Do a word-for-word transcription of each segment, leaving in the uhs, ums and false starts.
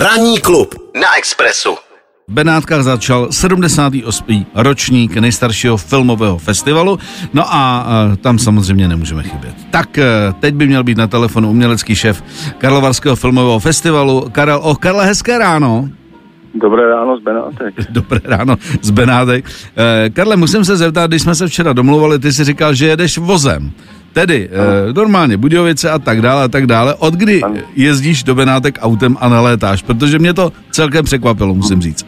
Ranní klub na Expressu. V Benátkách začal sedmdesátý osmý ročník nejstaršího filmového festivalu, no a e, tam samozřejmě nemůžeme chybět. Tak e, teď by měl být na telefonu umělecký šéf Karlovarského filmového festivalu Karel Och. Karle, hezké ráno. Dobré ráno z Benátek. Dobré ráno z Benátek. E, Karle, musím se zeptat, když jsme se včera domluvali, ty jsi říkal, že jedeš vozem. Tedy e, normálně Budějovice a tak dále a tak dále. Od kdy jezdíš do Benátek autem a nelétáš? Protože mě to celkem překvapilo, musím říct.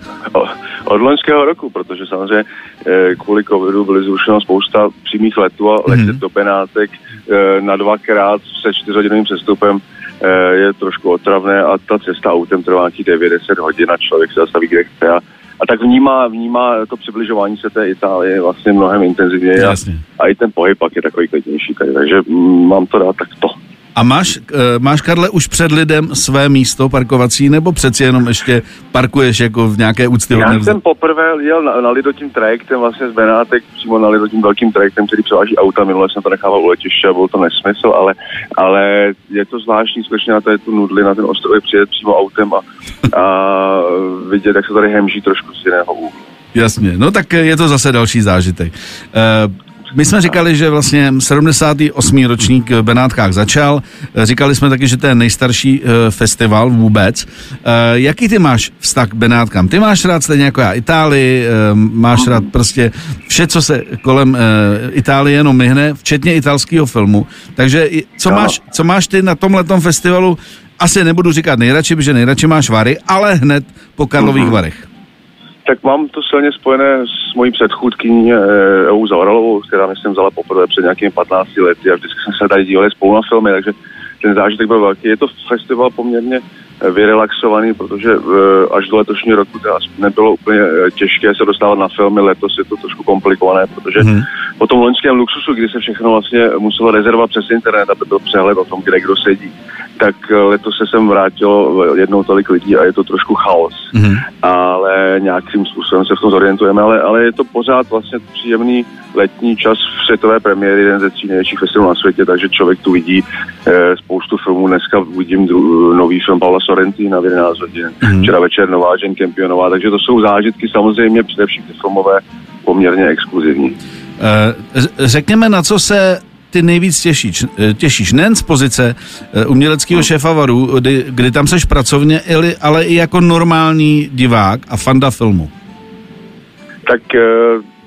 Od loňského roku, protože samozřejmě e, kvůli covidu byly zrušeno spousta přímých letů a letět hmm. do Benátek e, na dvakrát se čtyřhodinovým přestupem e, je trošku otravné a ta cesta autem trvá ti devět deset hodin a člověk se zastaví kde chce a A tak vnímá, vnímá to přibližování se té Itálie vlastně mnohem intenzivněji a, a i ten pohyb pak je takový klidnější tady, takže m, mám to rád takto. A máš, máš, Karle, už před lidem své místo parkovací, nebo přeci jenom ještě parkuješ jako v nějaké úctyhodné? Já jsem poprvé jel na, na Lidotím trajektem vlastně z Benátek, přímo na Lidotím velkým trajektem, který převáží auta, minule jsem to nechával u letiště a byl to nesmysl, ale, ale je to zvláštní, skutečně na tady tu nudli, na ten ostrov přijet přímo autem a, a vidět, jak se tady hemží trošku z jiného úhlu. Jasně, no tak je to zase další zážitek. E- My jsme říkali, že vlastně sedmdesátý osmý ročník v Benátkách začal. Říkali jsme taky, že to je nejstarší festival vůbec. Jaký ty máš vztah k Benátkám? Ty máš rád stejně jako já Itálii, máš rád prostě vše, co se kolem Itálie jenom myhne, včetně italského filmu. Takže co máš, co máš ty na tomhletom festivalu? Asi nebudu říkat nejradši, protože nejradši máš Vary, ale hned po Karlových Varech. Tak mám to silně spojené s mojí předchůdkyní Evou Zauralovou, která mě jsem vzala poprvé před nějakými patnácti lety a vždycky jsme se tady dívali spolu na filmy, takže ten zážitek byl velký. Je to festival poměrně vyrelaxovaný, protože až do letošního roku teda nebylo úplně těžké se dostávat na filmy, letos je to trošku komplikované, protože hmm. po tom loňském luxusu, kdy se všechno vlastně muselo rezervovat přes internet, aby byl přehled o tom, kde kdo sedí, tak letos se sem vrátilo jednou tolik lidí a je to trošku chaos, hmm. ale nějakým způsobem se v tom zorientujeme, ale, ale je to pořád vlastně příjemný letní čas v světové premiéry, jeden ze tří největších festivalů na světě, takže člověk tu vidí eh, spoustu filmů. Dneska vidím dru- nový film Paola Sorrentina v jedenáct hodin, mm. včera večer nová Jen Campionová, takže to jsou zážitky samozřejmě především ty filmové poměrně exkluzivní. Eh, řekněme, na co se ty nejvíc těšíš, těšíš nejen z pozice uměleckého no. šéfa Varu, kdy, kdy tam seš pracovně, ale i jako normální divák a fanda filmu. Tak eh,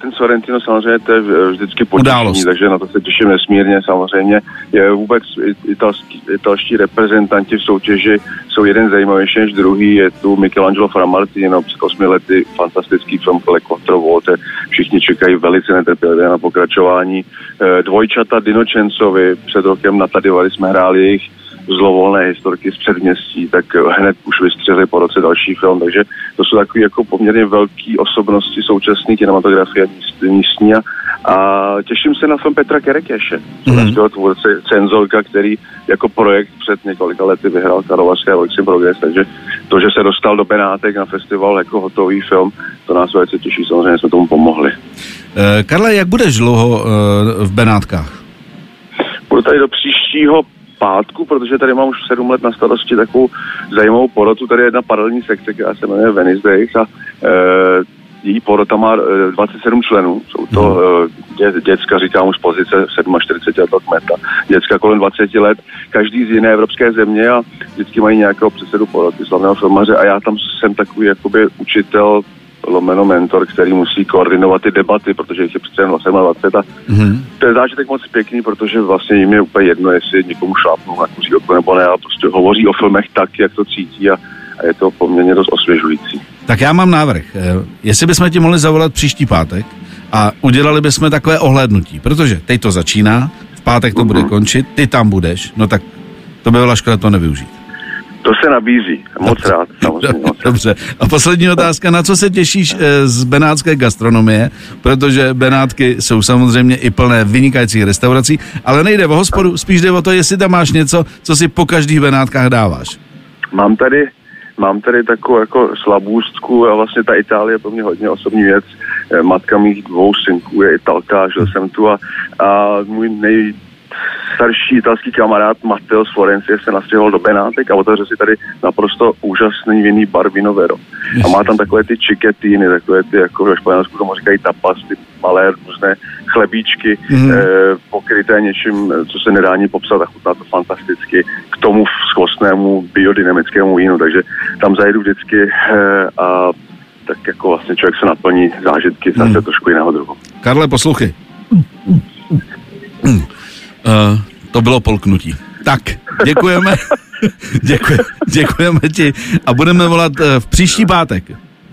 ten Sorrentino samozřejmě to je vždycky potěšení, takže na to se těším nesmírně samozřejmě. Je vůbec italský, italští reprezentanti v soutěži jsou jeden zajímavější než druhý, je tu Michelangelo Frammartino, před osmi lety fantastický film Le Volte, všichni čekají velice netrpělivě na pokračování. Dvojčata D'Innocenzovi, před rokem na Tadyvary jsme hráli jejich zlovolné historky z předměstí, tak hned už vystřelili po roce další film, takže to jsou takový jako poměrně velký osobnosti současné kinematografie místní a, a těším se na film Petra Kerekeše, slovenského mm-hmm. tvůrce Cenzorka, který jako projekt před několika lety vyhrál Karlovarský filmový festival, takže to, že se dostal do Benátek na festival jako hotový film, to nás velice těší, samozřejmě jsme tomu pomohli. Eh, Karle, jak budeš dlouho eh, v Benátkách? Budu tady do příštího pátku, protože tady mám už sedm let na starosti takovou zajímavou porotu. Tady je jedna paralelní sekce, která se jmenuje Venis a e, její porota má dvacet sedm členů. Jsou to e, děcka, říkám už z pozice čtyřicet sedm a kmeta. Děcka kolem dvacet let, každý z jiné evropské země a vždycky mají nějakého předsedu poroty, slavného filmaře a já tam jsem takový jakoby učitel lomeno mentor, který musí koordinovat ty debaty, protože jich je přece jen dvacet osm a mm-hmm. ten zážitek moc pěkný, protože vlastně jim je úplně jedno, jestli někomu šlápnou na kuří oko nebo ne, ale prostě hovoří o filmech tak, jak to cítí a, a je to poměrně dost osvěžující. Tak já mám návrh. Jestli bychom ti mohli zavolat příští pátek a udělali bychom takové ohlédnutí, protože teď to začíná, v pátek to mm-hmm. bude končit, ty tam budeš, no tak to by byla škoda to nevyužít. To se nabízí. Moc dobře, rád. Samozřejmě. Dobře. A poslední otázka. Na co se těšíš z benátské gastronomie? Protože Benátky jsou samozřejmě i plné vynikajících restaurací, ale nejde o hospodu, spíš jde o to, jestli tam máš něco, co si po každých Benátkách dáváš. Mám tady, mám tady takovou jako slabůstku a vlastně ta Itálie je pro mě hodně osobní věc. Matka mých dvou synků je Italka, žil jsem tu a, a můj nej... starší italský kamarád Matteo z Florencie se nastěhoval do Benátek a otevře si tady naprosto úžasný vinný bar Vinovero. A má tam takové ty čiketiny, takové ty, jako ve Španělsku tomu říkají tapas, ty malé různé chlebíčky, mm. eh, pokryté něčím, co se nedá ani popsat a chutná to fantasticky k tomu skvostnému biodynamickému vínu, takže tam zajedu vždycky eh, a tak jako vlastně člověk se naplní zážitky zase mm. trošku jiného druhu. Karle, poslouchej. Uh, to bylo polknutí. Tak, děkujeme. Děkuji, děkujeme ti a budeme volat v příští pátek.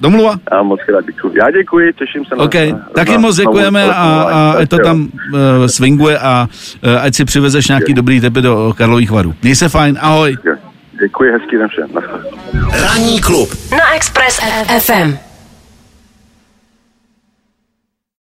Domluva? Já moc rád děkuji. Já děkuji, těším se na... OK, na, taky na, moc děkujeme na, a, a tak, to jo. tam uh, swinguje a uh, ať si přivezeš nějaký je. dobrý tepy do Karlových Varů. Měj se fajn, ahoj. Děkuji, hezký den všem. Ranní klub na Express F M.